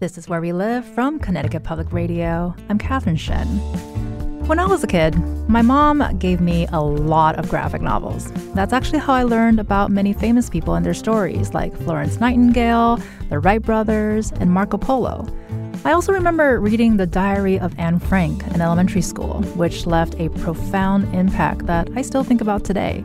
This is Where We Live from Connecticut Public Radio. I'm Katherine Shin. When I was a kid, my mom gave me a lot of graphic novels. That's actually how I learned about many famous people and their stories, like Florence Nightingale, the Wright brothers, and Marco Polo. I also remember reading The Diary of Anne Frank in elementary school, which left a profound impact that I still think about today.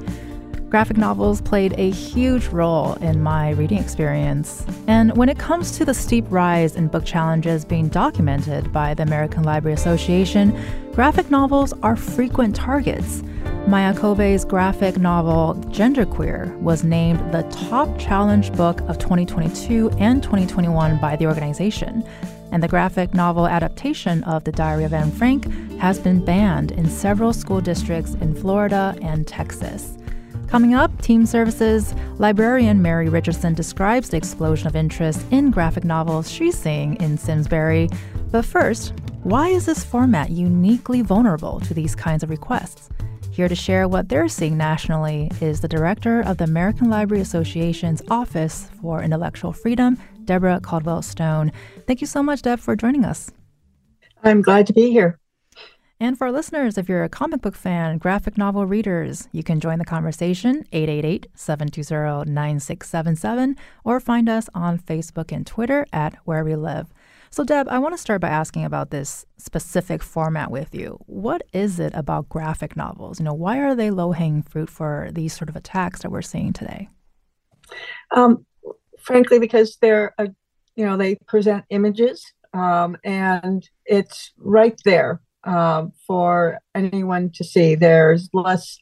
Graphic novels played a huge role in my reading experience. And when it comes to the steep rise in book challenges being documented by the American Library Association, graphic novels are frequent targets. Maya Kobe's graphic novel Genderqueer was named the top challenge book of 2022 and 2021 by the organization. And the graphic novel adaptation of The Diary of Anne Frank has been banned in several school districts in Florida and Texas. Coming up, Team Services, librarian Mary Richardson describes the explosion of interest in graphic novels she's seeing in Simsbury. But first, why is this format uniquely vulnerable to these kinds of requests? Here to share what they're seeing nationally is the director of the American Library Association's Office for Intellectual Freedom, Deborah Caldwell-Stone. Thank you so much, Deb, for joining us. I'm glad to be here. And for our listeners, if you're a comic book fan, graphic novel readers, you can join the conversation, 888-720-9677, or find us on Facebook and Twitter at Where We Live. So, Deb, I want to start by asking about this specific format with you. What is it about graphic novels? Why are they low-hanging fruit for these sort of attacks that we're seeing today? Frankly, because they're, they present images, and it's right there. For anyone to see. There's less,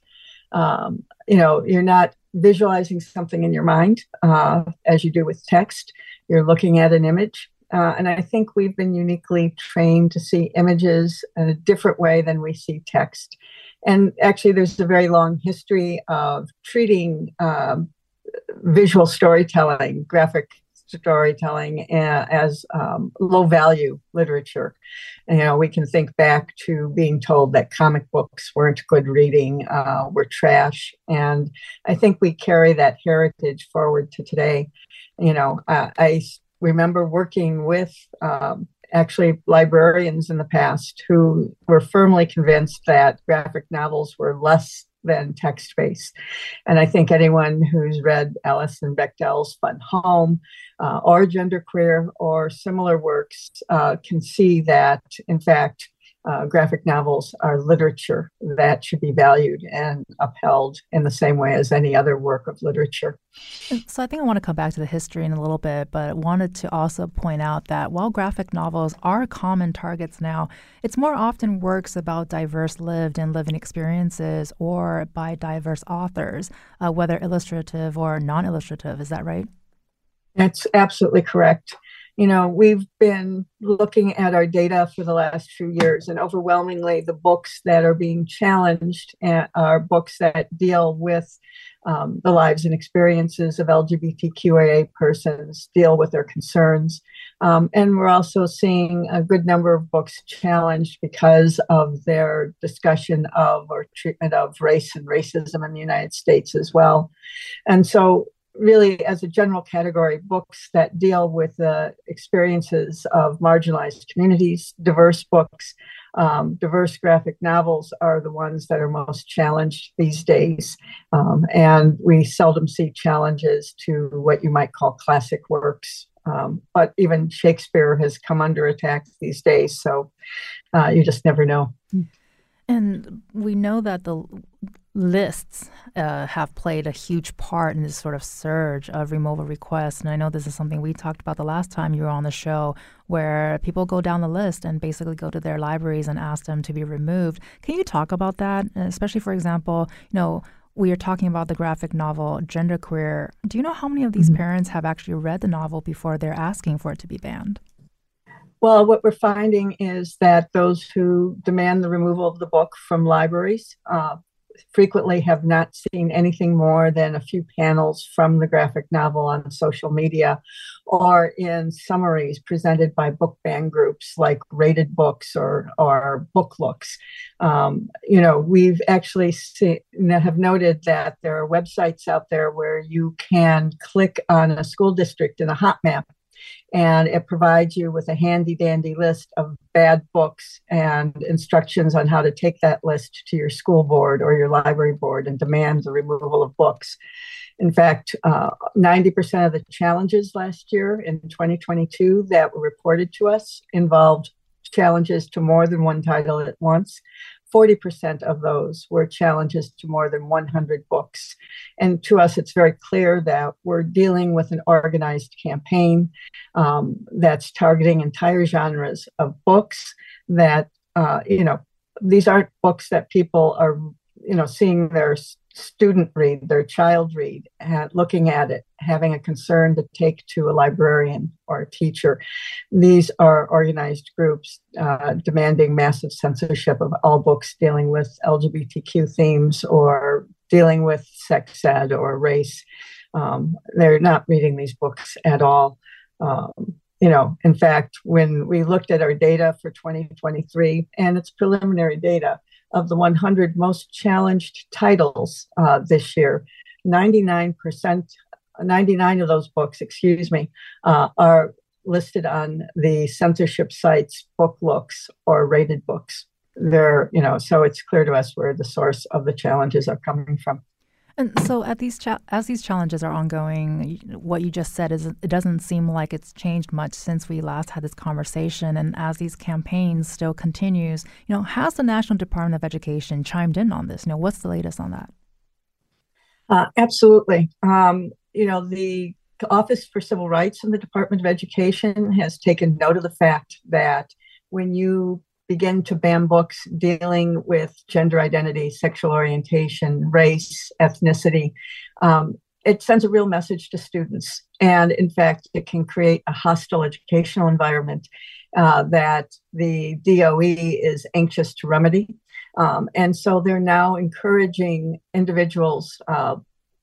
you're not visualizing something in your mind as you do with text. You're looking at an image. And I think we've been uniquely trained to see images in a different way than we see text. And actually, there's a very long history of treating visual storytelling, graphic storytelling as low-value literature. We can think back to being told that comic books weren't good reading, were trash, and I think we carry that heritage forward to today. I remember working with librarians in the past who were firmly convinced that graphic novels were less than text-based. And I think anyone who's read Alison Bechdel's Fun Home or Genderqueer or similar works can see that, in fact, graphic novels are literature that should be valued and upheld in the same way as any other work of literature. So I think I want to come back to the history in a little bit, but I wanted to also point out that while graphic novels are common targets now, it's more often works about diverse lived and living experiences or by diverse authors, whether illustrative or non-illustrative. Is that right? That's absolutely correct. We've been looking at our data for the last few years, and overwhelmingly the books that are being challenged are books that deal with the lives and experiences of LGBTQIA persons, deal with their concerns. And we're also seeing a good number of books challenged because of their discussion of or treatment of race and racism in the United States as well. And so really, as a general category, books that deal with the experiences of marginalized communities, diverse books, diverse graphic novels are the ones that are most challenged these days. And we seldom see challenges to what you might call classic works. But even Shakespeare has come under attack these days. So you just never know. And we know that the lists have played a huge part in this sort of surge of removal requests. And I know this is something we talked about the last time you were on the show, where people go down the list and basically go to their libraries and ask them to be removed. Can you talk about that? Especially, for example, we are talking about the graphic novel Genderqueer. Do you know how many of these parents have actually read the novel before they're asking for it to be banned? Well, what we're finding is that those who demand the removal of the book from libraries frequently have not seen anything more than a few panels from the graphic novel on social media or in summaries presented by book ban groups like Rated Books or Book Looks. You know, we've actually have noted that there are websites out there where you can click on a school district in a hot map, and it provides you with a handy dandy list of bad books and instructions on how to take that list to your school board or your library board and demand the removal of books. In fact, 90% of the challenges last year in 2022 that were reported to us involved challenges to more than one title at once. 40% of those were challenges to more than 100 books. And to us, it's very clear that we're dealing with an organized campaign that's targeting entire genres of books that, you know, these aren't books that people are, you know, seeing their student read, their child read, and looking at it, having a concern to take to a librarian or a teacher. These are organized groups demanding massive censorship of all books dealing with LGBTQ themes or dealing with sex ed or race. They're not reading these books at all. You know, in fact, when we looked at our data for 2023, and it's preliminary data, of the 100 most challenged titles this year, 99 of those books, are listed on the censorship sites, Book Looks or Rated Books. They're, you know, so it's clear to us where the source of the challenges are coming from. And so at these as these challenges are ongoing, what you just said is it doesn't seem like it's changed much since we last had this conversation. And as these campaigns still continues, you know, has the National Department of Education chimed in on this? You know, what's the latest on that? Absolutely. You know, the Office for Civil Rights in the Department of Education has taken note of the fact that when you begin to ban books dealing with gender identity, sexual orientation, race, ethnicity, it sends a real message to students. And in fact, it can create a hostile educational environment that the DOE is anxious to remedy. And so they're now encouraging individuals,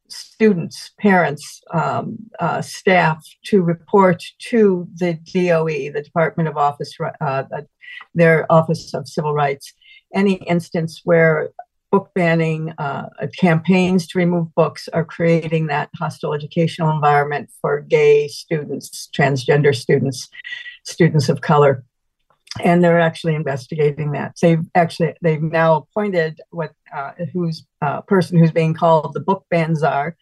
students, parents, staff to report to the DOE, the Department of their Office of Civil Rights, any instance where book banning campaigns to remove books are creating that hostile educational environment for gay students, transgender students, students of color. And they're actually investigating that. They've now appointed person who's being called the book ban czar,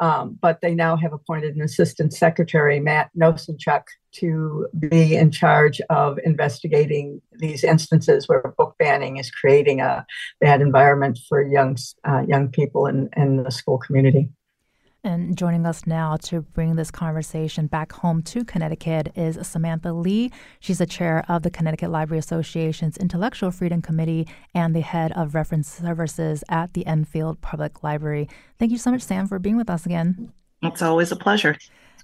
but they now have appointed an assistant secretary, Matt Nosenchuk, to be in charge of investigating these instances where book banning is creating a bad environment for young people in the school community. And joining us now to bring this conversation back home to Connecticut is Samantha Lee. She's the chair of the Connecticut Library Association's Intellectual Freedom Committee and the head of reference services at the Enfield Public Library. Thank you so much, Sam, for being with us again. It's always a pleasure.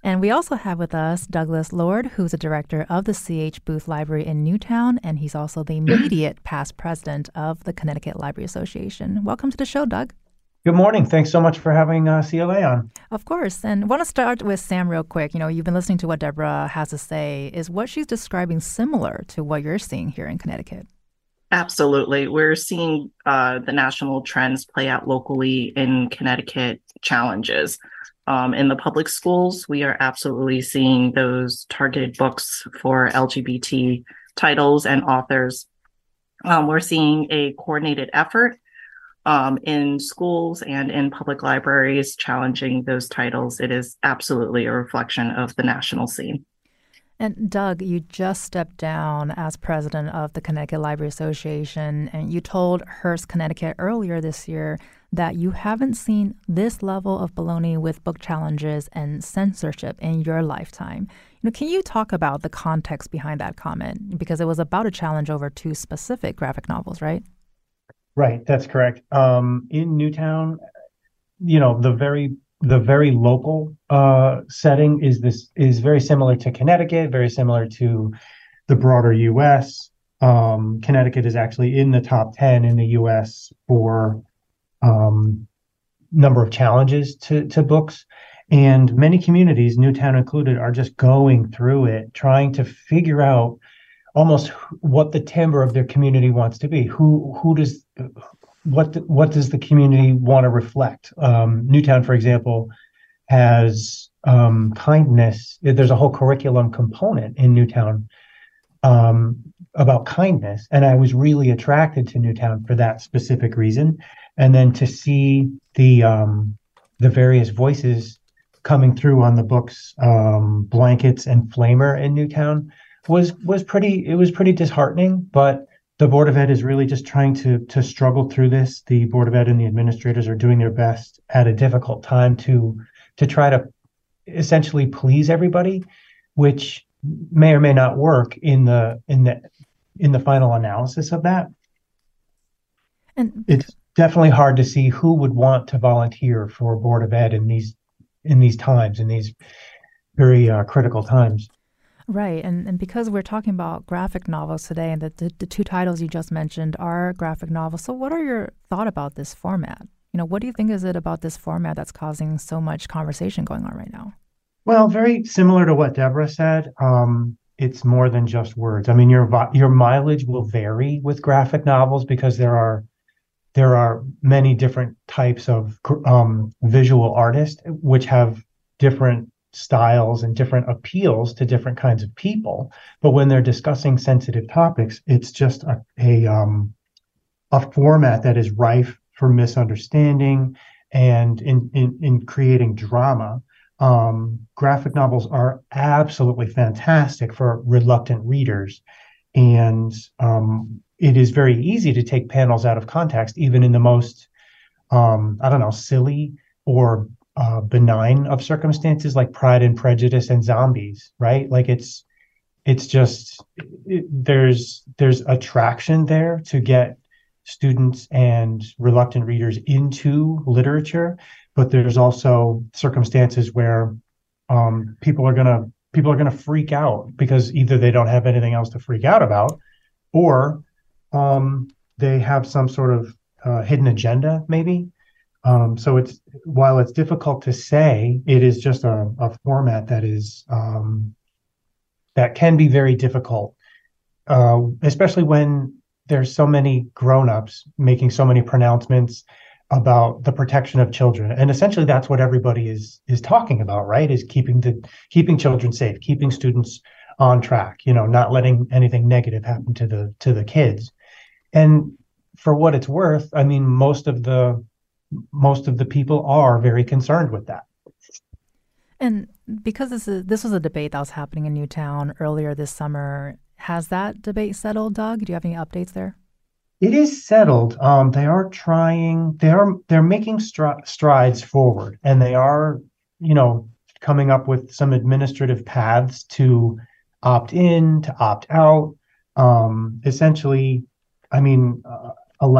And we also have with us Douglas Lord, who's the director of the C.H. Booth Library in Newtown, and he's also the immediate past president of the Connecticut Library Association. Welcome to the show, Doug. Good morning. Thanks so much for having CLA on. Of course. And I want to start with Sam real quick. You know, you've been listening to what Deborah has to say. Is what she's describing similar to what you're seeing here in Connecticut? Absolutely. We're seeing the national trends play out locally in Connecticut challenges. In the public schools, we are absolutely seeing those targeted books for LGBT titles and authors. We're seeing a coordinated effort in schools and in public libraries challenging those titles. It is absolutely a reflection of the national scene. And Doug, you just stepped down as president of the Connecticut Library Association, and you told Hearst, Connecticut earlier this year that you haven't seen this level of baloney with book challenges and censorship in your lifetime. You know, can you talk about the context behind that comment? Because it was about a challenge over two specific graphic novels, right? Right, that's correct. In Newtown, you know, the very local setting is very similar to Connecticut, very similar to the broader U.S. Connecticut is actually in the top 10 in the U.S. for number of challenges to books. And many communities, Newtown included, are just going through it, trying to figure out almost what the timbre of their community wants to be. What does the community want to reflect? Newtown, for example, has kindness. There's a whole curriculum component in Newtown about kindness. And I was really attracted to Newtown for that specific reason. And then to see the various voices coming through on the books, Blankets and Flamer in Newtown was pretty disheartening, but the Board of Ed is really just trying to struggle through this. The Board of Ed and the administrators are doing their best at a difficult time to try to essentially please everybody, which may or may not work in the final analysis of that. And it's definitely hard to see who would want to volunteer for Board of Ed in these very critical times. Right, and because we're talking about graphic novels today, and the two titles you just mentioned are graphic novels, so what are your thoughts about this format? You know, what do you think is it about this format that's causing so much conversation going on right now? Well, very similar to what Deborah said, it's more than just words. I mean, your mileage will vary with graphic novels because there are many different types of visual artists which have different styles and different appeals to different kinds of people, but when they're discussing sensitive topics, it's just a format that is rife for misunderstanding and in creating drama. Graphic novels are absolutely fantastic for reluctant readers, and it is very easy to take panels out of context, even in the most silly or benign of circumstances, like Pride and Prejudice and zombies, right? Like there's attraction there to get students and reluctant readers into literature, but there's also circumstances where people are gonna freak out because either they don't have anything else to freak out about, or they have some sort of hidden agenda, maybe. So while it's difficult to say, it is just a format that is that can be very difficult, especially when there's so many grown-ups making so many pronouncements about the protection of children. And essentially, that's what everybody is talking about, right? Is keeping children safe, keeping students on track. You know, not letting anything negative happen to the kids. And for what it's worth, I mean, most of the people are very concerned with that. And because this was a debate that was happening in Newtown earlier this summer, has that debate settled, Doug? Do you have any updates there? It is settled. They're making strides forward, and they are, you know, coming up with some administrative paths to opt in, to opt out. Essentially, I mean, any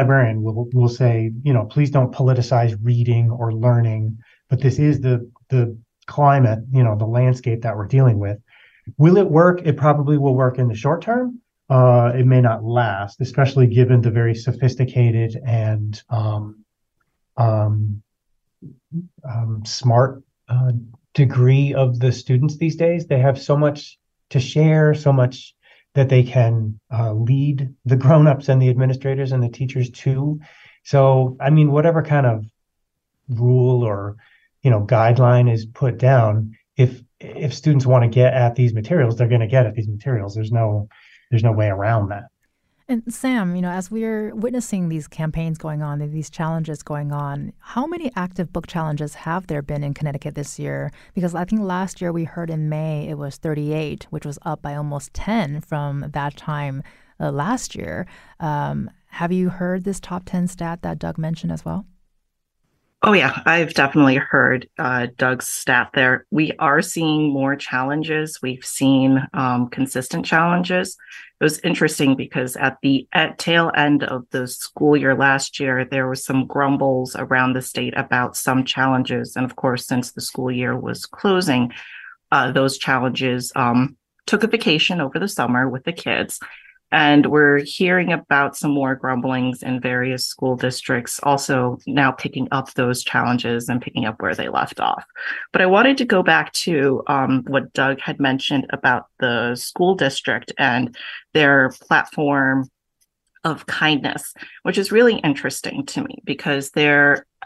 librarian will say, you know, please don't politicize reading or learning, but this is the climate, you know, the landscape that we're dealing with. Will it work? It probably will work in the short term. It may not last, especially given the very sophisticated and smart degree of the students these days. They have so much to share, so much that they can lead the grown-ups and the administrators and the teachers too. So, I mean, whatever kind of rule or, you know, guideline is put down, if students want to get at these materials, they're going to get at these materials. There's no way around that. And Sam, you know, as we're witnessing these campaigns going on, these challenges going on, how many active book challenges have there been in Connecticut this year? Because I think last year we heard in May it was 38, which was up by almost 10 from that time last year. Have you heard this top 10 stat that Doug mentioned as well? Oh, yeah. I've definitely heard Doug's stat there. We are seeing more challenges. We've seen consistent challenges. It was interesting because at the tail end of the school year last year, there were some grumbles around the state about some challenges. And of course, since the school year was closing, those challenges took a vacation over the summer with the kids. And we're hearing about some more grumblings in various school districts, also now picking up those challenges and picking up where they left off. But I wanted to go back to what Doug had mentioned about the school district and their platform of kindness, which is really interesting to me because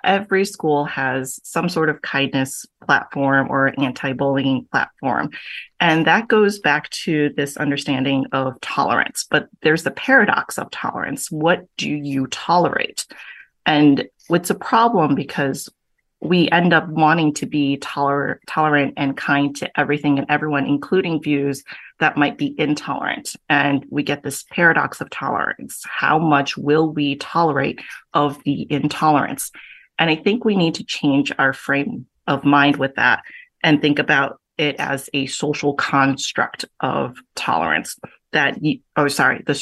every school has some sort of kindness platform or anti-bullying platform. And that goes back to this understanding of tolerance. But there's the paradox of tolerance. What do you tolerate? And it's a problem because we end up wanting to be tolerant and kind to everything and everyone, including views that might be intolerant. And we get this paradox of tolerance. How much will we tolerate of the intolerance? And I think we need to change our frame of mind with that and think about it as a social construct of tolerance the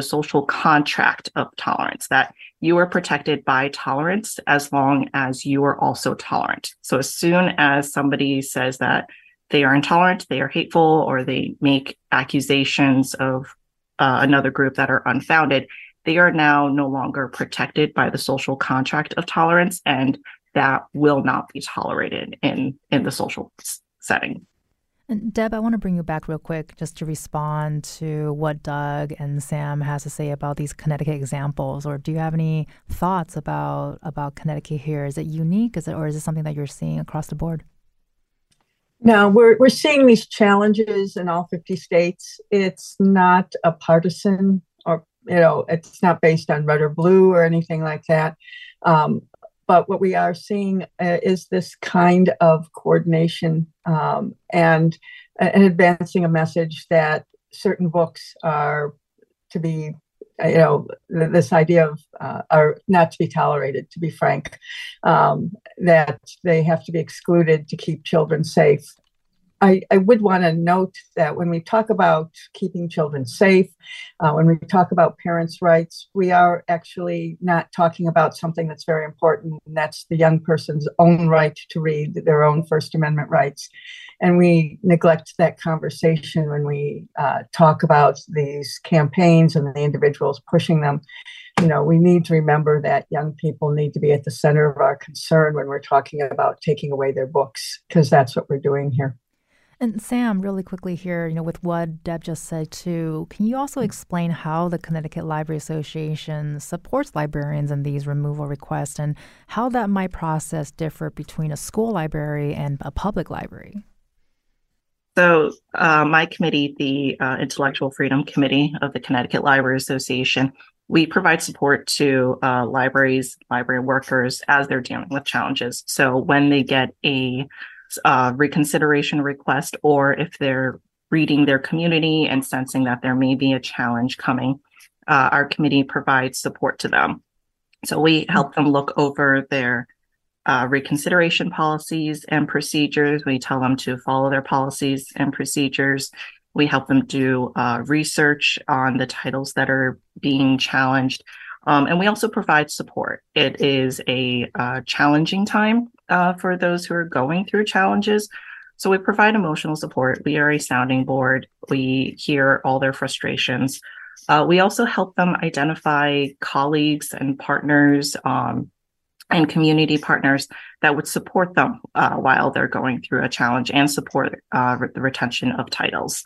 social contract of tolerance, that you are protected by tolerance as long as you are also tolerant. So as soon as somebody says that they are intolerant, they are hateful, or they make accusations of another group that are unfounded, they are now no longer protected by the social contract of tolerance, and that will not be tolerated in the social setting. And Deb, I want to bring you back real quick just to respond to what Doug and Sam has to say about these Connecticut examples. Or do you have any thoughts about Connecticut here? Is it unique? Is it something that you're seeing across the board? No, we're seeing these challenges in all 50 states. It's not a partisan or it's not based on red or blue or anything like that. But what we are seeing is this kind of coordination and advancing a message that certain books are to be, this idea of are not to be tolerated, to be frank, that they have to be excluded to keep children safe. I would want to note that when we talk about keeping children safe, when we talk about parents' rights, we are actually not talking about something that's very important, and that's the young person's own right to read, their own First Amendment rights. And we neglect that conversation when we talk about these campaigns and the individuals pushing them. We need to remember that young people need to be at the center of our concern when we're talking about taking away their books, because that's what we're doing here. And Sam, really quickly here, with what Deb just said too, can you also explain how the Connecticut Library Association supports librarians in these removal requests and how that might process differ between a school library and a public library? So my committee, the Intellectual Freedom Committee of the Connecticut Library Association, we provide support to libraries, library workers as they're dealing with challenges. So when they get a reconsideration request, or if they're reading their community and sensing that there may be a challenge coming, our committee provides support to them. So we help them look over their reconsideration policies and procedures. We tell them to follow their policies and procedures. We help them do research on the titles that are being challenged. And we also provide support. It is a challenging time for those who are going through challenges. So we provide emotional support. We are a sounding board. We hear all their frustrations. We also help them identify colleagues and partners and community partners that would support them while they're going through a challenge and support the retention of titles.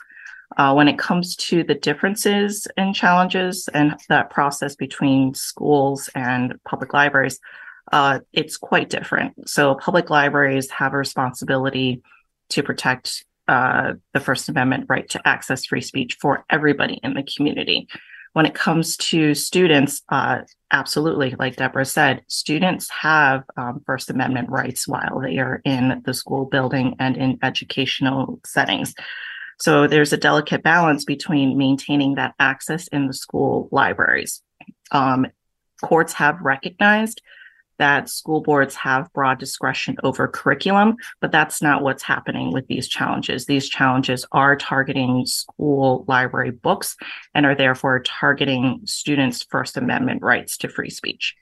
When it comes to the differences in challenges and that process between schools and public libraries, it's quite different. So public libraries have a responsibility to protect the First Amendment right to access free speech for everybody in the community. When it comes to students, absolutely, like Deborah said, students have First Amendment rights while they are in the school building and in educational settings. So there's a delicate balance between maintaining that access in the school libraries. Courts have recognized that school boards have broad discretion over curriculum, but that's not what's happening with these challenges. These challenges are targeting school library books and are therefore targeting students' First Amendment rights to free speech.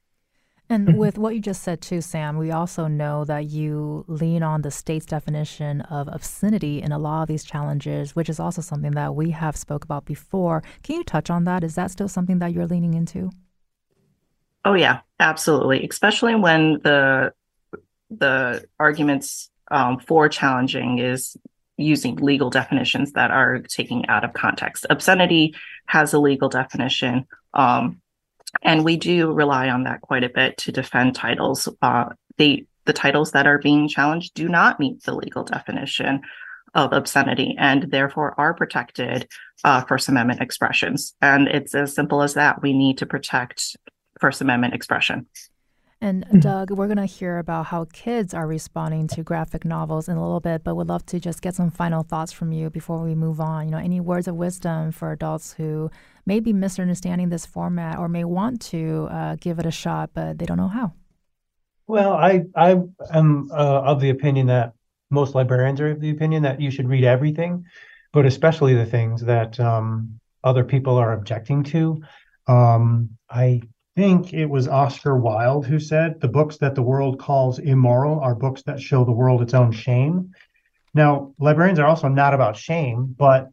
And with what you just said too, Sam, we also know that you lean on the state's definition of obscenity in a lot of these challenges, which is also something that we have spoke about before. Can you touch on that? Is that still something that you're leaning into? Oh, yeah, absolutely. Especially when the arguments for challenging is using legal definitions that are taking out of context. Obscenity has a legal definition. And we do rely on that quite a bit to defend titles. The titles that are being challenged do not meet the legal definition of obscenity and therefore are protected First Amendment expressions. And it's as simple as that. We need to protect First Amendment expression. And Doug, we're going to hear about how kids are responding to graphic novels in a little bit, but would love to just get some final thoughts from you before we move on. You know, any words of wisdom for adults who may be misunderstanding this format or may want to give it a shot, but they don't know how? Well, I am of the opinion that most librarians are of the opinion that you should read everything, but especially the things that other people are objecting to. I think it was Oscar Wilde who said, the books that the world calls immoral are books that show the world its own shame. Now, librarians are also not about shame, but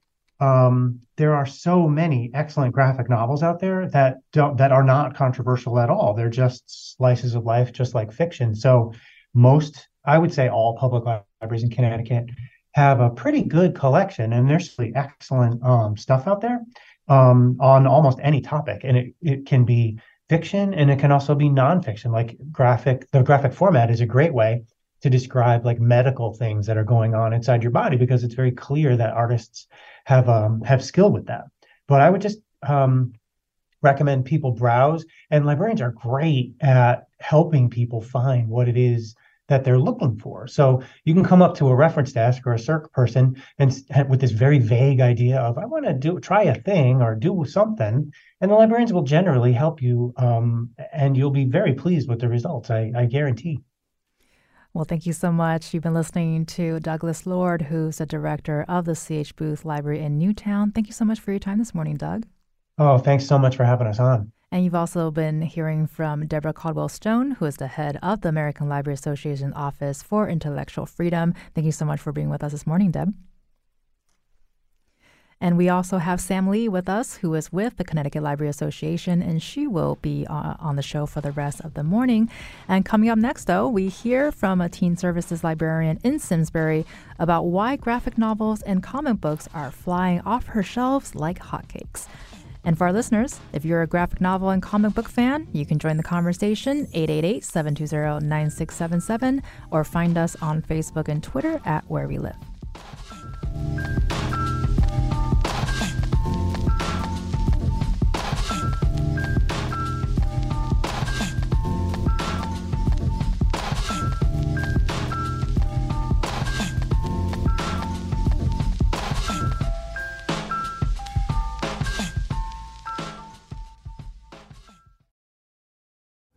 there are so many excellent graphic novels out there that are not controversial at all. They're just slices of life, just like fiction. So most, I would say all public libraries in Connecticut have a pretty good collection, and there's really excellent stuff out there on almost any topic. And it can be fiction, and it can also be nonfiction. Like the graphic format is a great way to describe like medical things that are going on inside your body, because it's very clear that artists have skill with that. But I would just recommend people browse, and librarians are great at helping people find what it is that they're looking for. So you can come up to a reference desk or a CERC person and with this very vague idea of, I want to try a thing or do something, and the librarians will generally help you, and you'll be very pleased with the results, I guarantee. Well, thank you so much. You've been listening to Douglas Lord, who's the director of the C.H. Booth Library in Newtown. Thank you so much for your time this morning, Doug. Oh, thanks so much for having us on. And you've also been hearing from Deborah Caldwell-Stone, who is the head of the American Library Association Office for Intellectual Freedom. Thank you so much for being with us this morning, Deb. And we also have Sam Lee with us, who is with the Connecticut Library Association, and she will be on the show for the rest of the morning. And coming up next, though, we hear from a teen services librarian in Simsbury about why graphic novels and comic books are flying off her shelves like hotcakes. And for our listeners, if you're a graphic novel and comic book fan, you can join the conversation 888-720-9677 or find us on Facebook and Twitter at Where We Live.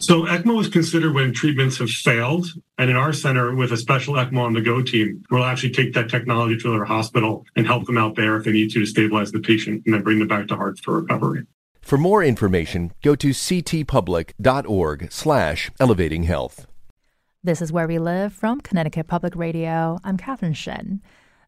So ECMO is considered when treatments have failed, and in our center, with a special ECMO on the go team, we'll actually take that technology to their hospital and help them out there if they need to stabilize the patient and then bring them back to heart for recovery. For more information, go to ctpublic.org/elevatinghealth. This is Where We Live from Connecticut Public Radio. I'm Catherine Shen.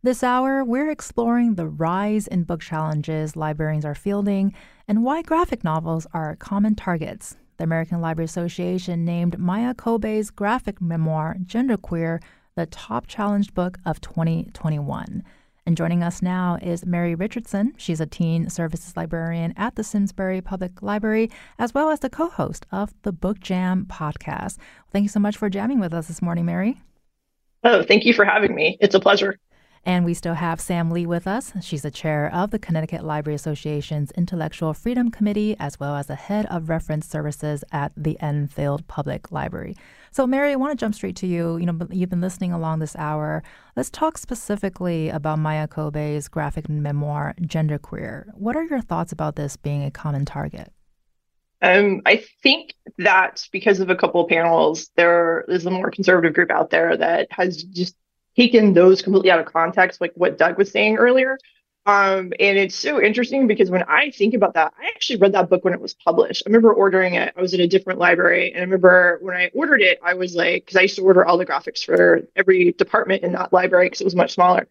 This hour, we're exploring the rise in book challenges librarians are fielding and why graphic novels are common targets. The American Library Association named Maya Kobe's graphic memoir, Genderqueer, the top challenged book of 2021. And joining us now is Mary Richardson. She's a teen services librarian at the Simsbury Public Library, as well as the co-host of the Book Jam podcast. Thank you so much for jamming with us this morning, Mary. Oh, thank you for having me. It's a pleasure. And we still have Sam Lee with us. She's the chair of the Connecticut Library Association's Intellectual Freedom Committee, as well as the head of reference services at the Enfield Public Library. So, Mary, I want to jump straight to you. You know, you've been listening along this hour. Let's talk specifically about Maya Kobe's graphic memoir, Genderqueer. What are your thoughts about this being a common target? I think that because of a couple of panels, there is a more conservative group out there that has just taken those completely out of context, like what Doug was saying earlier. And it's so interesting because when I think about that, I actually read that book when it was published. I remember ordering it. I was in a different library. And I remember when I ordered it, I was like, because I used to order all the graphics for every department in that library because it was much smaller.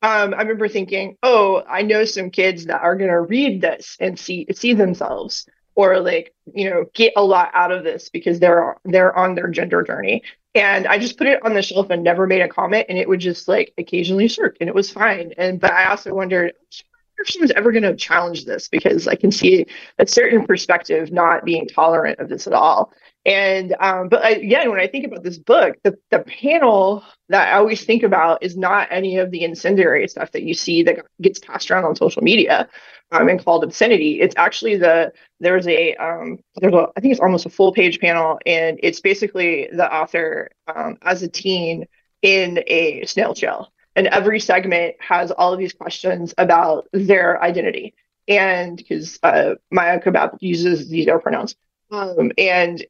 I remember thinking, oh, I know some kids that are going to read this and see themselves, or like, you know, get a lot out of this because they're on their gender journey. And I just put it on the shelf and never made a comment, and it would just like occasionally shirk, and it was fine. But I also wondered if she was ever going to challenge this, because I can see a certain perspective not being tolerant of this at all. And when I think about this book, the panel that I always think about is not any of the incendiary stuff that you see that gets passed around on social media and called obscenity. It's actually there's I think it's almost a full page panel, and it's basically the author as a teen in a snail shell, and every segment has all of these questions about their identity, and because Maya Kobe uses these air pronouns, and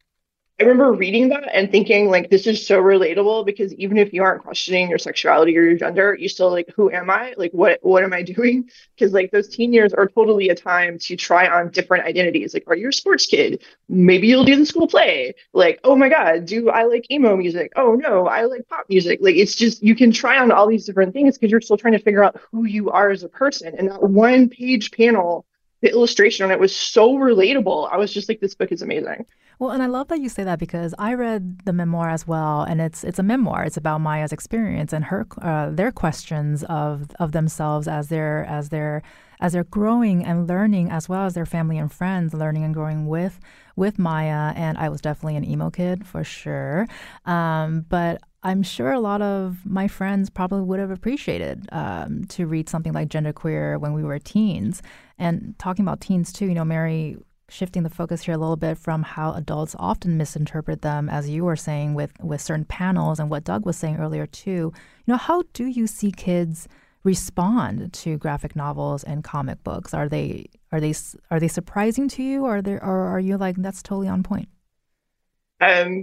I remember reading that and thinking, like, this is so relatable, because even if you aren't questioning your sexuality or your gender, you still like, who am I? Like, what am I doing? Because like those teen years are totally a time to try on different identities. Like, are you a sports kid? Maybe you'll do the school play. Like, oh my God, do I like emo music? Oh no, I like pop music. Like, it's just, you can try on all these different things because you're still trying to figure out who you are as a person. And that one page panel, the illustration on it was so relatable. I was just like, this book is amazing. Well, and I love that you say that, because I read the memoir as well, and it's a memoir. It's about Maya's experience and her their questions of themselves as they're growing and learning, as well as their family and friends learning and growing with Maya. And I was definitely an emo kid for sure, but I'm sure a lot of my friends probably would have appreciated to read something like Genderqueer when we were teens. And talking about teens too, you know, Mary, shifting the focus here a little bit from how adults often misinterpret them, as you were saying with certain panels and what Doug was saying earlier too, you know, how do you see kids respond to graphic novels and comic books? Are they surprising to you, or are you like, that's totally on point? I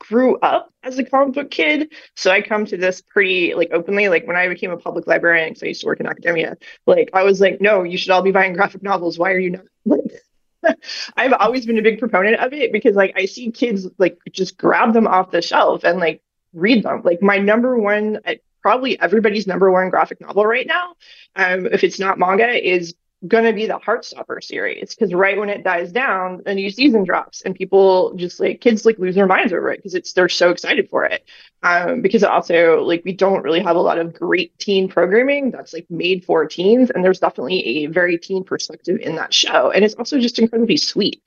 grew up as a comic book kid, so I come to this pretty like openly. Like when I became a public librarian, because I used to work in academia, like I was like, no, you should all be buying graphic novels. Why are you not? Like, I've always been a big proponent of it, because like I see kids like just grab them off the shelf and like read them. Like my probably everybody's number one graphic novel right now, if it's not manga, is going to be the Heartstopper series, because right when it dies down, a new season drops and people just like, kids like lose their minds over it because they're so excited for it. Because also like we don't really have a lot of great teen programming that's like made for teens, and there's definitely a very teen perspective in that show, and it's also just incredibly sweet.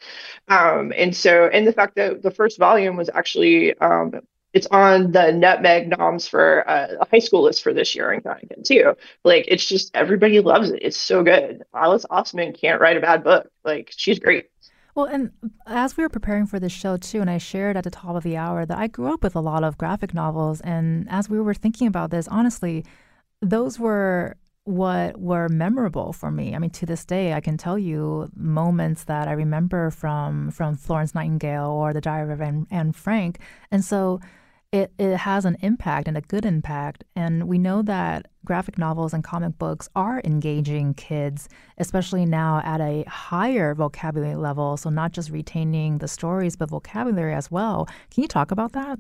And the fact that the first volume was actually it's on the Nutmeg noms for a high school list for this year in Connecticut too. Like, it's just, everybody loves it. It's so good. Alice Osman can't write a bad book. Like, she's great. Well, and as we were preparing for this show too, and I shared at the top of the hour that I grew up with a lot of graphic novels. And as we were thinking about this, honestly, those were what were memorable for me. I mean, to this day, I can tell you moments that I remember from Florence Nightingale or the Diary of Anne Frank. And so it has an impact, and a good impact. And we know that graphic novels and comic books are engaging kids, especially now at a higher vocabulary level. So not just retaining the stories, but vocabulary as well. Can you talk about that?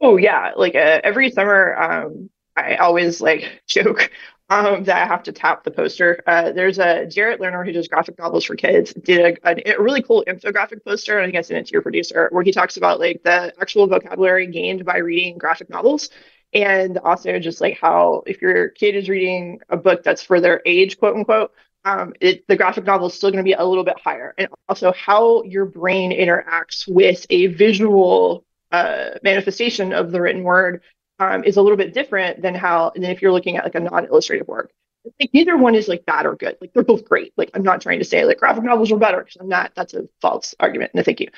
Oh, yeah. Like every summer, I always like joke that I have to tap the poster. There's a Jarrett Lerner who does graphic novels for kids, did a really cool infographic poster, and I guess it's your producer, where he talks about like the actual vocabulary gained by reading graphic novels. And also just like how if your kid is reading a book that's for their age, quote unquote, the graphic novel is still going to be a little bit higher. And also how your brain interacts with a visual manifestation of the written word is a little bit different than if you're looking at like a non-illustrative work. Like, neither one is like bad or good. Like, they're both great. Like, I'm not trying to say like graphic novels are better, because I'm not. That's a false argument. No, thank you.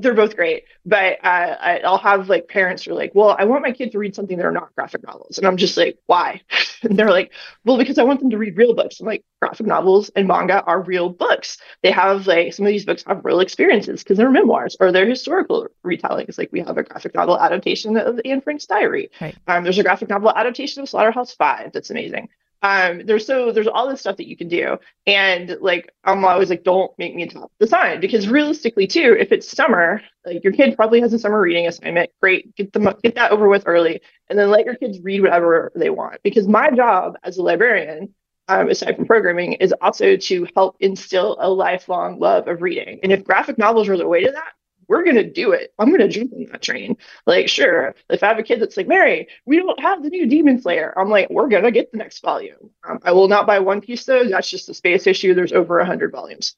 They're both great. But I'll have like parents who are like, well, I want my kid to read something that are not graphic novels. And I'm just like, why? And they're like, well, because I want them to read real books. I'm like, graphic novels and manga are real books. They have like, some of these books have real experiences because they're memoirs or they're historical retellings. Like, we have a graphic novel adaptation of Anne Frank's Diary. Right. There's a graphic novel adaptation of Slaughterhouse-Five. That's amazing. There's all this stuff that you can do. And like, I'm always like, don't make me top the sign, because realistically too, if it's summer, like your kid probably has a summer reading assignment. Great. Get that over with early, and then let your kids read whatever they want. Because my job as a librarian, aside from programming, is also to help instill a lifelong love of reading. And if graphic novels are the way to that, we're going to do it. I'm going to jump on that train. Like, sure, if I have a kid that's like, Mary, we don't have the new Demon Slayer, I'm like, we're going to get the next volume. I will not buy One Piece, though. That's just a space issue. There's over 100 volumes.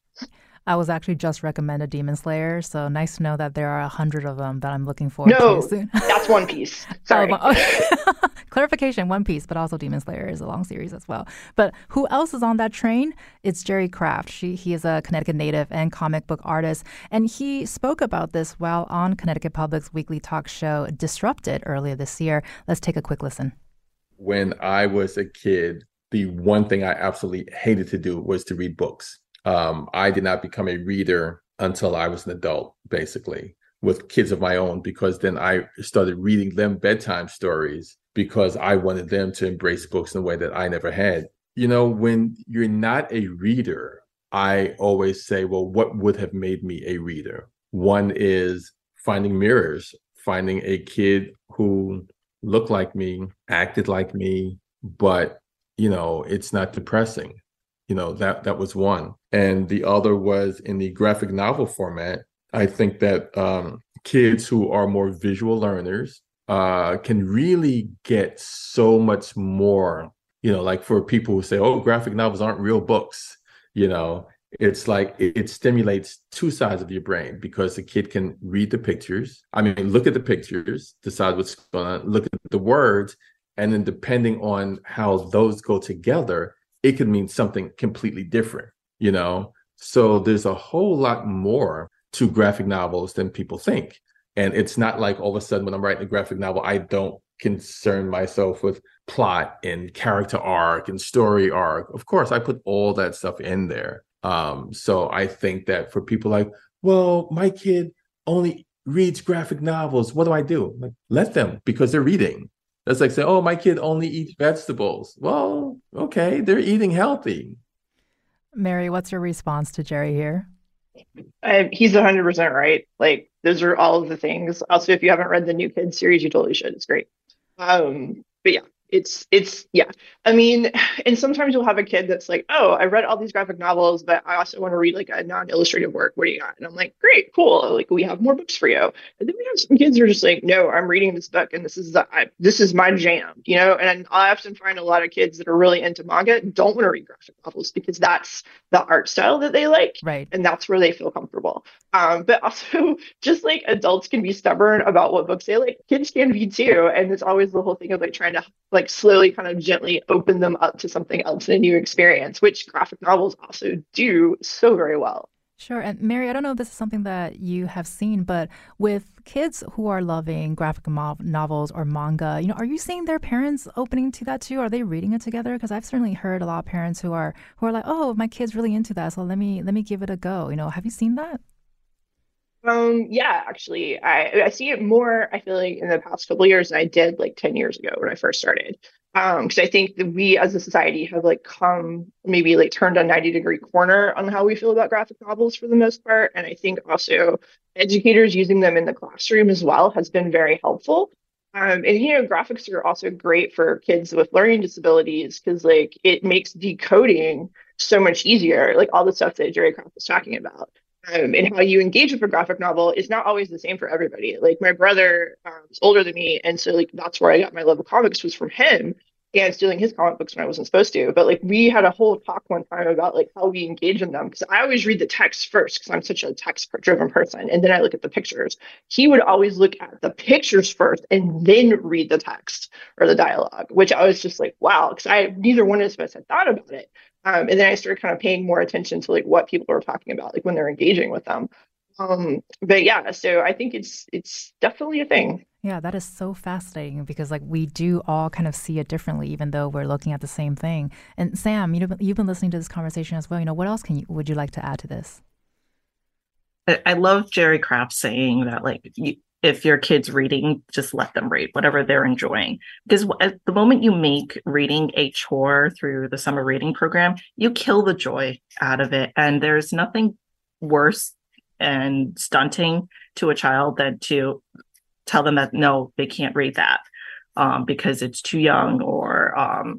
I was actually just recommended Demon Slayer, so nice to know that there are 100 of them that I'm looking forward to soon. That's One Piece. Sorry. Clarification, One Piece, but also Demon Slayer is a long series as well. But who else is on that train? It's Jerry Craft. He is a Connecticut native and comic book artist, and he spoke about this while on Connecticut Public's weekly talk show Disrupted earlier this year. Let's take a quick listen. When I was a kid, the one thing I absolutely hated to do was to read books. I did not become a reader until I was an adult, basically, with kids of my own, because then I started reading them bedtime stories because I wanted them to embrace books in a way that I never had. You know, when you're not a reader, I always say, well, what would have made me a reader? One is finding mirrors, finding a kid who looked like me, acted like me, but, you know, it's not depressing. You know, that was one. And the other was in the graphic novel format. I think that kids who are more visual learners can really get so much more, you know, like for people who say, oh, graphic novels aren't real books. You know, it's like it stimulates two sides of your brain, because the kid can read the pictures. I mean, look at the pictures, decide what's going on, look at the words. And then depending on how those go together, it could mean something completely different, you know? So there's a whole lot more to graphic novels than people think. And it's not like all of a sudden when I'm writing a graphic novel, I don't concern myself with plot and character arc and story arc. Of course, I put all that stuff in there. So I think that for people like, well, my kid only reads graphic novels, what do I do? Like, let them, because they're reading. That's like saying, oh, my kid only eats vegetables. Well, okay, they're eating healthy. Mary, what's your response to Jerry here? He's 100% right. Like, those are all of the things. Also, if you haven't read the New Kids series, you totally should. It's great. But yeah, it's. I mean, and sometimes you'll have a kid that's like, oh, I read all these graphic novels, but I also want to read like a non-illustrative work. What do you got? And I'm like, great, cool. Like, we have more books for you. And then we have some kids who are just like, no, I'm reading this book and this is my jam, you know? And I often find a lot of kids that are really into manga don't want to read graphic novels because that's the art style that they like. Right. And that's where they feel comfortable. But also just like adults can be stubborn about what books they like. Kids can be too. And it's always the whole thing of like trying to like slowly kind of gently open them up to something else in a new experience, which graphic novels also do so very well. Sure. And Mary, I don't know if this is something that you have seen, but with kids who are loving graphic novels or manga, you know, are you seeing their parents opening to that too? Are they reading it together? Because I've certainly heard a lot of parents who are like, oh, my kid's really into that, so let me give it a go. You know, have you seen that? Yeah, actually, I see it more, I feel like, in the past couple of years than I did like 10 years ago when I first started. Because I think that we as a society have like come maybe like turned a 90-degree corner on how we feel about graphic novels for the most part. And I think also educators using them in the classroom as well has been very helpful. And graphics are also great for kids with learning disabilities because, like, it makes decoding so much easier, like all the stuff that Jerry Craft was talking about. And how you engage with a graphic novel is not always the same for everybody. Like, my brother is older than me, and so, like, that's where I got my love of comics, was from him, and stealing his comic books when I wasn't supposed to. But, like, we had a whole talk one time about, like, how we engage in them, because I always read the text first because I'm such a text-driven person, and then I look at the pictures. He would always look at the pictures first and then read the text or the dialogue, which I was just like, wow, because neither one of us had thought about it. And then I started kind of paying more attention to, like, what people are talking about, like, when they're engaging with them. But yeah, so I think it's definitely a thing. Yeah, that is so fascinating because, like, we do all kind of see it differently, even though we're looking at the same thing. And Sam, you've been listening to this conversation as well. What else would you like to add to this? I love Jerry Craft saying that, like, if your kid's reading, just let them read whatever they're enjoying. Because at the moment you make reading a chore through the summer reading program, you kill the joy out of it. And there's nothing worse and stunting to a child than to tell them that, no, they can't read that because it's too young, or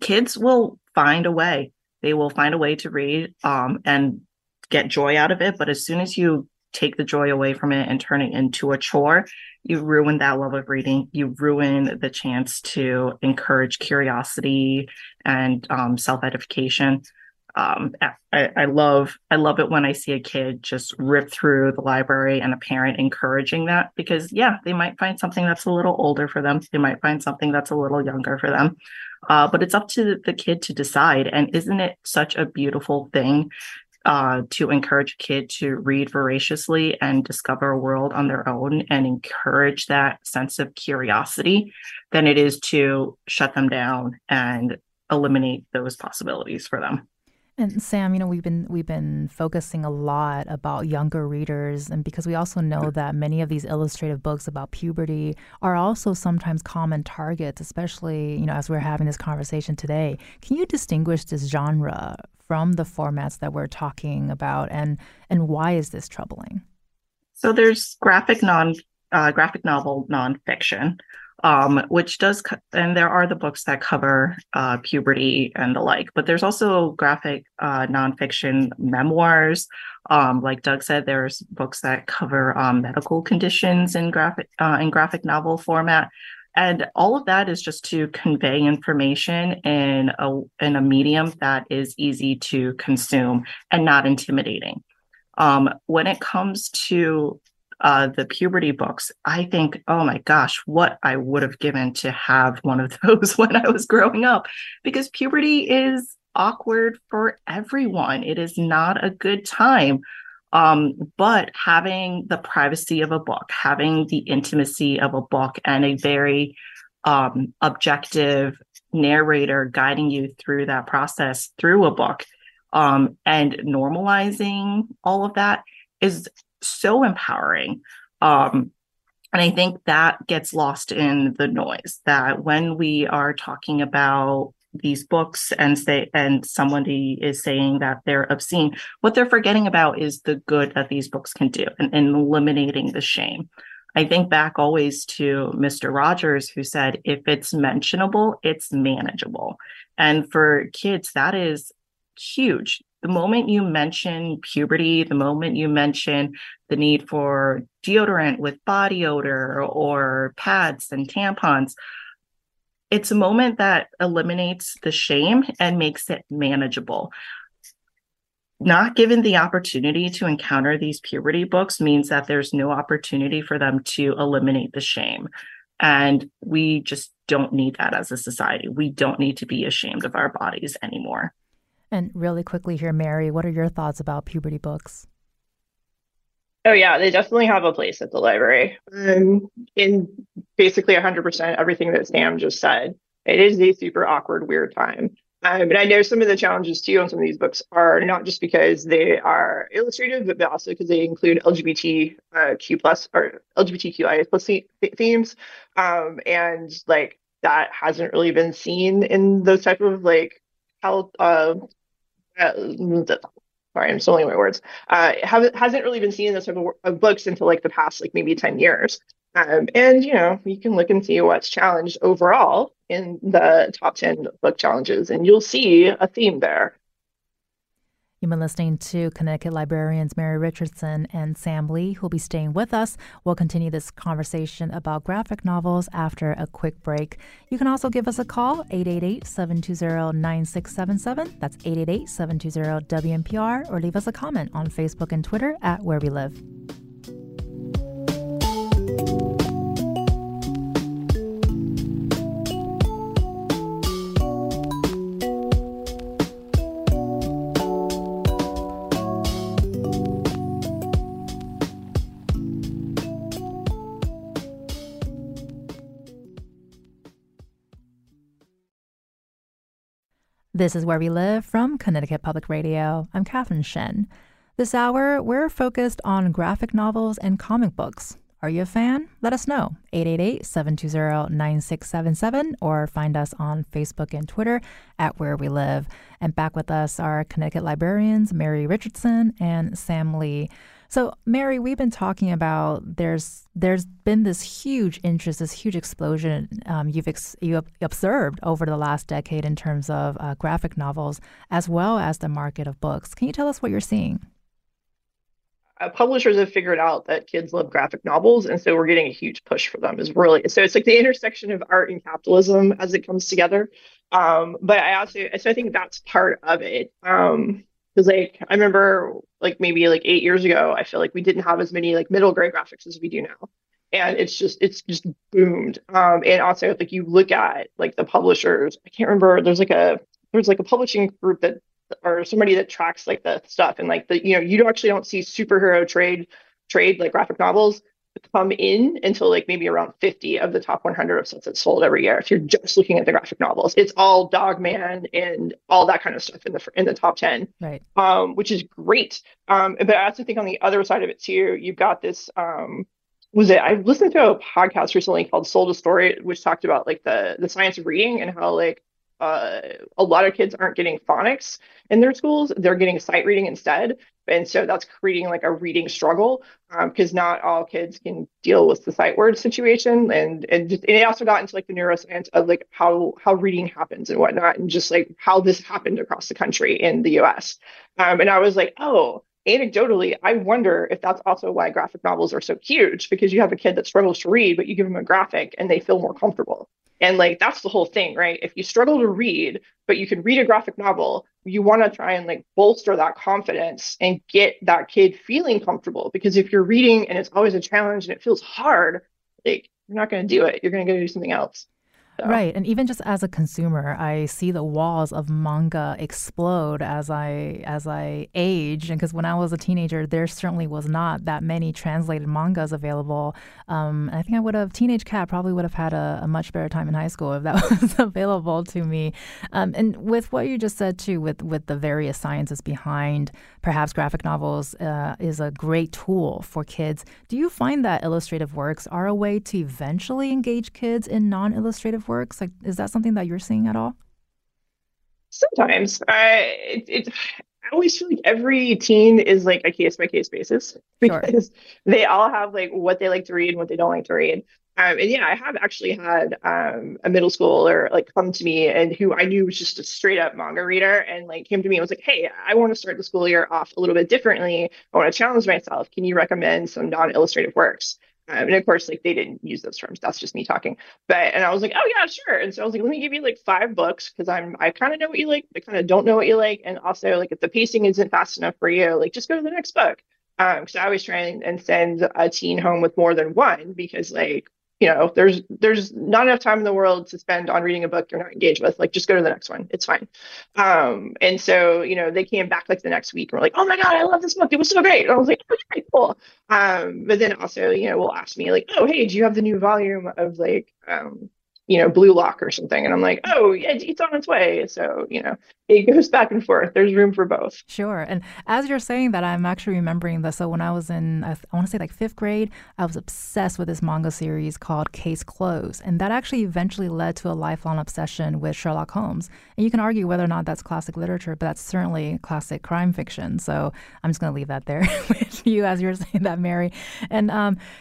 kids will find a way. They will find a way to read and get joy out of it. But as soon as you take the joy away from it and turn it into a chore, you ruin that love of reading. You ruin the chance to encourage curiosity and self-edification. I love it when I see a kid just rip through the library and a parent encouraging that, because, yeah, they might find something that's a little older for them. They might find something that's a little younger for them. But it's up to the kid to decide. And isn't it such a beautiful thing to encourage a kid to read voraciously and discover a world on their own and encourage that sense of curiosity than it is to shut them down and eliminate those possibilities for them. And Sam, we've been focusing a lot about younger readers, and because we also know that many of these illustrative books about puberty are also sometimes common targets, especially, as we're having this conversation today. Can you distinguish this genre from the formats that we're talking about, and why is this troubling? So there's graphic novel nonfiction, which does, and there are the books that cover puberty and the like, but there's also graphic nonfiction memoirs. Like Doug said, there's books that cover medical conditions in graphic novel format. And all of that is just to convey information in a medium that is easy to consume and not intimidating. When it comes to the puberty books, I think, oh my gosh, what I would have given to have one of those when I was growing up, because puberty is awkward for everyone. It is not a good time. But having the privacy of a book, having the intimacy of a book, and a very objective narrator guiding you through that process through a book, and normalizing all of that is so empowering. And I think that gets lost in the noise, that when we are talking about these books and somebody is saying that they're obscene, what they're forgetting about is the good that these books can do and eliminating the shame. I think back always to Mr. Rogers, who said, if it's mentionable, it's manageable. And for kids, that is huge. The moment you mention puberty, the moment you mention the need for deodorant with body odor or pads and tampons, it's a moment that eliminates the shame and makes it manageable. Not given the opportunity to encounter these puberty books means that there's no opportunity for them to eliminate the shame. And we just don't need that as a society. We don't need to be ashamed of our bodies anymore. And really quickly here, Mary, what are your thoughts about puberty books? Oh, yeah, they definitely have a place at the library. In basically 100% everything that Sam just said, it is a super awkward, weird time. And I know some of the challenges, too, on some of these books are not just because they are illustrative, but also because they include LGBTQIA plus themes. And, like, that hasn't really been seen in those type of, like, health... sorry, I'm stealing my words. Hasn't really been seen in this type of books until, like, the past, like, maybe 10 years. And, you know, you can look and see what's challenged overall in the top 10 book challenges, and you'll see a theme there. You've been listening to Connecticut librarians Mary Richardson and Sam Lee, who'll be staying with us. We'll continue this conversation about graphic novels after a quick break. You can also give us a call, 888-720-9677. That's 888-720-WNPR, or leave us a comment on Facebook and Twitter at Where We Live. This is Where We Live from Connecticut Public Radio. I'm Catherine Shen. This hour, we're focused on graphic novels and comic books. Are you a fan? Let us know. 888-720-9677, or find us on Facebook and Twitter at Where We Live. And back with us are Connecticut librarians Mary Richardson and Sam Lee. So, Mary, we've been talking about there's been this huge interest, this huge explosion you've observed over the last decade in terms of graphic novels, as well as the market of books. Can you tell us what you're seeing? Publishers have figured out that kids love graphic novels, and so we're getting a huge push for them. So it's like the intersection of art and capitalism as it comes together. But I think that's part of it. Because, I remember, maybe 8 years ago, I feel like we didn't have as many, middle grade graphics as we do now. And it's just boomed. And also, you look at, the publishers. I can't remember. There's a publishing group that, or somebody that tracks, the stuff. And, you don't see superhero trade graphic novels come in until, maybe around 50 of the top 100 of sets that's sold every year. If you're just looking at the graphic novels, it's all Dog Man and all that kind of stuff in the top 10, right? Which is great. But I also think on the other side of it too, you've got this. I listened to a podcast recently called Sold a Story, which talked about the science of reading and how a lot of kids aren't getting phonics in their schools. They're getting sight reading instead. And so that's creating a reading struggle, because not all kids can deal with the sight word situation. And it also got into the neuroscience of how reading happens and whatnot, and just how this happened across the country in the US. And I was anecdotally, I wonder if that's also why graphic novels are so huge, because you have a kid that struggles to read, but you give them a graphic and they feel more comfortable. And that's the whole thing, right? If you struggle to read, but you can read a graphic novel, you want to try and bolster that confidence and get that kid feeling comfortable. Because if you're reading and it's always a challenge and it feels hard, you're not going to do it. You're going to go do something else. So. Right. And even just as a consumer, I see the walls of manga explode as I age. And because when I was a teenager, there certainly was not that many translated mangas available. I think Teenage Cat probably would have had a much better time in high school if that was available to me. And with what you just said, too, with the various sciences behind perhaps graphic novels is a great tool for kids. Do you find that illustrative works are a way to eventually engage kids in non-illustrative works? Is that something that you're seeing at all? Sometimes I always feel every teen is a case by case basis, because they all have what they like to read and what they don't like to read. And yeah, I have actually had a middle schooler come to me, and who I knew was just a straight up manga reader, and came to me and was like, "Hey, I want to start the school year off a little bit differently. I want to challenge myself. Can you recommend some non-illustrative works?" And of course, they didn't use those terms. That's just me talking. And I was like, "Oh yeah, sure." And so I was like, "Let me give you 5 books, because I kind of know what you like. I kind of don't know what you like. And also, if the pacing isn't fast enough for you, just go to the next book." Because I always try and send a teen home with more than one, because there's not enough time in the world to spend on reading a book you're not engaged with. Just go to the next one. It's fine. And so, they came back the next week and were like, "Oh my God, I love this book. It was so great." And I was like, "Oh, yeah, cool." But then also, will ask me "Oh, hey, do you have the new volume of Blue Lock or something?" And I'm like, "Oh, it's on its way." So, it goes back and forth. There's room for both. Sure. And as you're saying that, I'm actually remembering that. So when I was in, I want to say 5th grade, I was obsessed with this manga series called Case Closed. And that actually eventually led to a lifelong obsession with Sherlock Holmes. And you can argue whether or not that's classic literature, but that's certainly classic crime fiction. So I'm just going to leave that there with you as you're saying that, Mary. And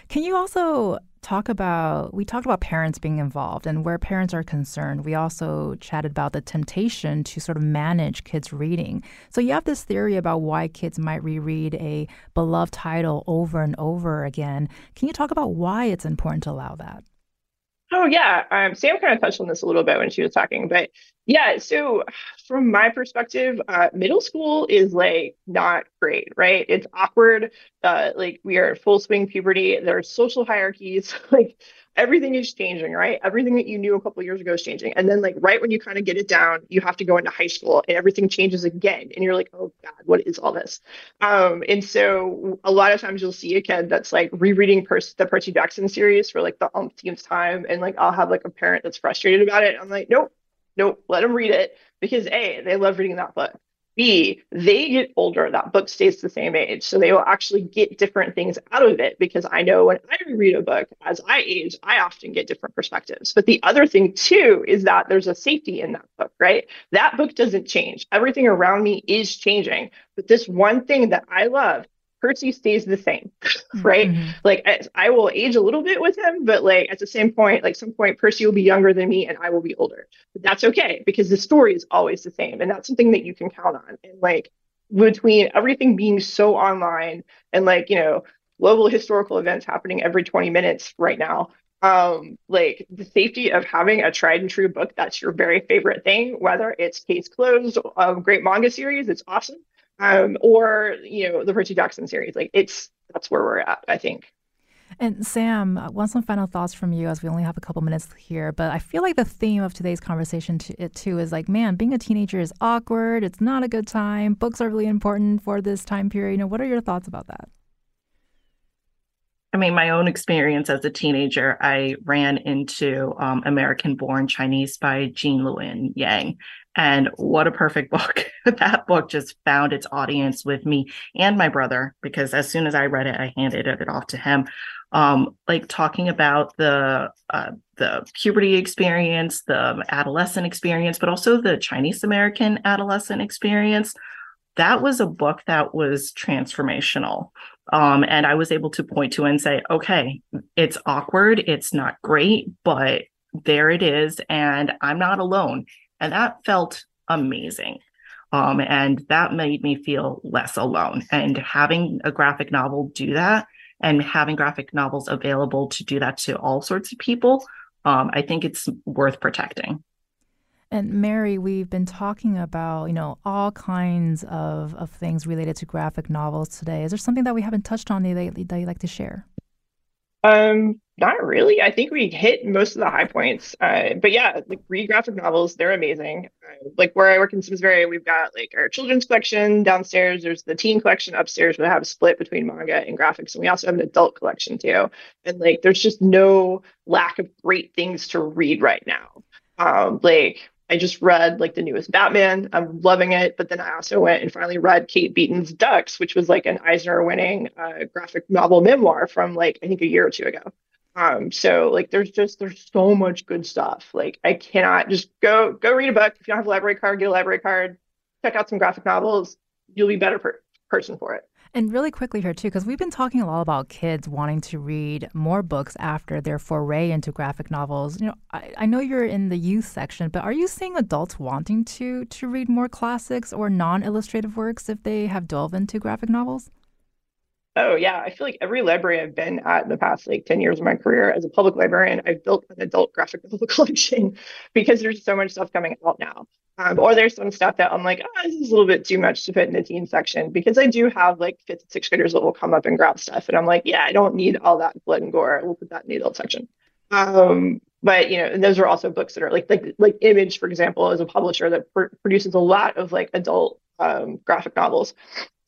can you also we talked about parents being involved and where parents are concerned. We also chatted about the temptation to sort of manage kids' reading. So you have this theory about why kids might reread a beloved title over and over again. Can you talk about why it's important to allow that? Oh, yeah. Sam kind of touched on this a little bit when she was talking. But yeah, so from my perspective, middle school is like not great, right? It's awkward. Like we are full swing puberty. There are social hierarchies. Like everything is changing, right? Everything that you knew a couple of years ago is changing. And then like right when you kind of get it down, you have to go into high school and everything changes again. And you're like, oh, God, what is all this? And so a lot of times you'll see a kid that's like rereading the Percy Jackson series for like the umpteenth time. And like I'll have like a parent that's frustrated about it. I'm like, nope, let them read it because A, they love reading that book. B, they get older. That book stays the same age. So they will actually get different things out of it because I know when I read a book, as I age, I often get different perspectives. But the other thing too is that there's a safety in that book, right? That book doesn't change. Everything around me is changing. But this one thing that I love, Percy stays the same, right? Mm-hmm. Like I will age a little bit with him, but like at the same point, like some point Percy will be younger than me and I will be older. But that's okay because the story is always the same. And that's something that you can count on. And like between everything being so online and like, you know, global historical events happening every 20 minutes right now, like the safety of having a tried and true book, that's your very favorite thing, whether it's Case Closed, a great manga series, it's awesome. Or, you know, the Percy Jackson series, like that's where we're at, I think. And Sam, I want some final thoughts from you as we only have a couple minutes here. But I feel like the theme of today's conversation too is like, man, being a teenager is awkward. It's not a good time. Books are really important for this time period. You know, what are your thoughts about that? I mean, my own experience as a teenager, I ran into American-Born Chinese by Jean Luen Yang. And what a perfect book. That book just found its audience with me and my brother, because as soon as I read it, I handed it off to him. Like talking about the puberty experience, the adolescent experience, but also the Chinese American adolescent experience. That was a book that was transformational. And I was able to point to it and say, okay, it's awkward. It's not great, but there it is. And I'm not alone. And that felt amazing. And that made me feel less alone. And having a graphic novel do that and having graphic novels available to do that to all sorts of people, I think it's worth protecting. And Mary, we've been talking about, you know, all kinds of things related to graphic novels today. Is there something that we haven't touched on lately that you'd like to share? Not really. I think we hit most of the high points. But yeah, like read graphic novels, they're amazing. Like where I work in Simsbury, we've got like our children's collection downstairs. There's the teen collection upstairs. We have a split between manga and graphics. And we also have an adult collection too. And like, there's just no lack of great things to read right now. Like I just read like the newest Batman. I'm loving it. But then I also went and finally read Kate Beaton's Ducks, which was like an Eisner winning graphic novel memoir from like, I think a year or two ago. So like, there's so much good stuff. Like I cannot just go read a book. If you don't have a library card, get a library card, check out some graphic novels. You'll be a better person for it. And really quickly here, too, because we've been talking a lot about kids wanting to read more books after their foray into graphic novels. You know, I know you're in the youth section, but are you seeing adults wanting to read more classics or non-illustrative works if they have delved into graphic novels? Oh, yeah. I feel like every library I've been at in the past like 10 years of my career as a public librarian, I've built an adult graphic novel collection because there's so much stuff coming out now. Or there's some stuff that I'm like, oh, this is a little bit too much to put in the teen section because I do have like 5th and 6th graders that will come up and grab stuff. And I'm like, yeah, I don't need all that blood and gore. We'll put that in the adult section. But, you know, and those are also books that are like Image, for example, is a publisher that produces a lot of like adult graphic novels.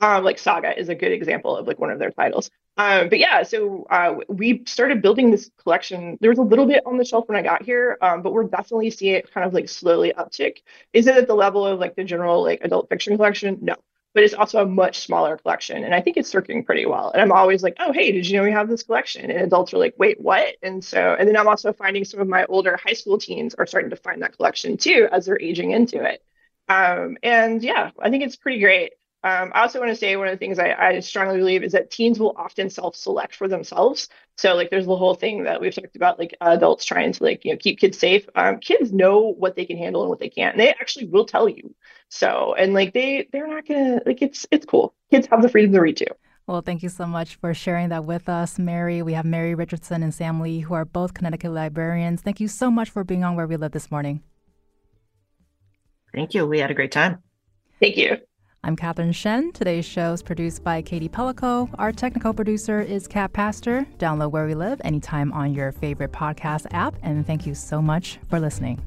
Like Saga is a good example of like one of their titles. But yeah, so we started building this collection. There was a little bit on the shelf when I got here, but we're definitely seeing it kind of like slowly uptick. Is it at the level of like the general like adult fiction collection? No, but it's also a much smaller collection. And I think it's circling pretty well. And I'm always like, oh, hey, did you know we have this collection? And adults are like, wait, what? And then I'm also finding some of my older high school teens are starting to find that collection too as they're aging into it. And yeah, I think it's pretty great. I also want to say one of the things I strongly believe is that teens will often self-select for themselves. So like there's the whole thing that we've talked about, like adults trying to like, you know, keep kids safe. Kids know what they can handle and what they can't. And they actually will tell you. So, and like they're not gonna, like it's cool. Kids have the freedom to read too. Well, thank you so much for sharing that with us, Mary. We have Mary Richardson and Sam Lee, who are both Connecticut librarians. Thank you so much for being on Where We Live this morning. Thank you. We had a great time. Thank you. I'm Catherine Shen. Today's show is produced by Katie Pellico. Our technical producer is Kat Pastor. Download Where We Live anytime on your favorite podcast app. And thank you so much for listening.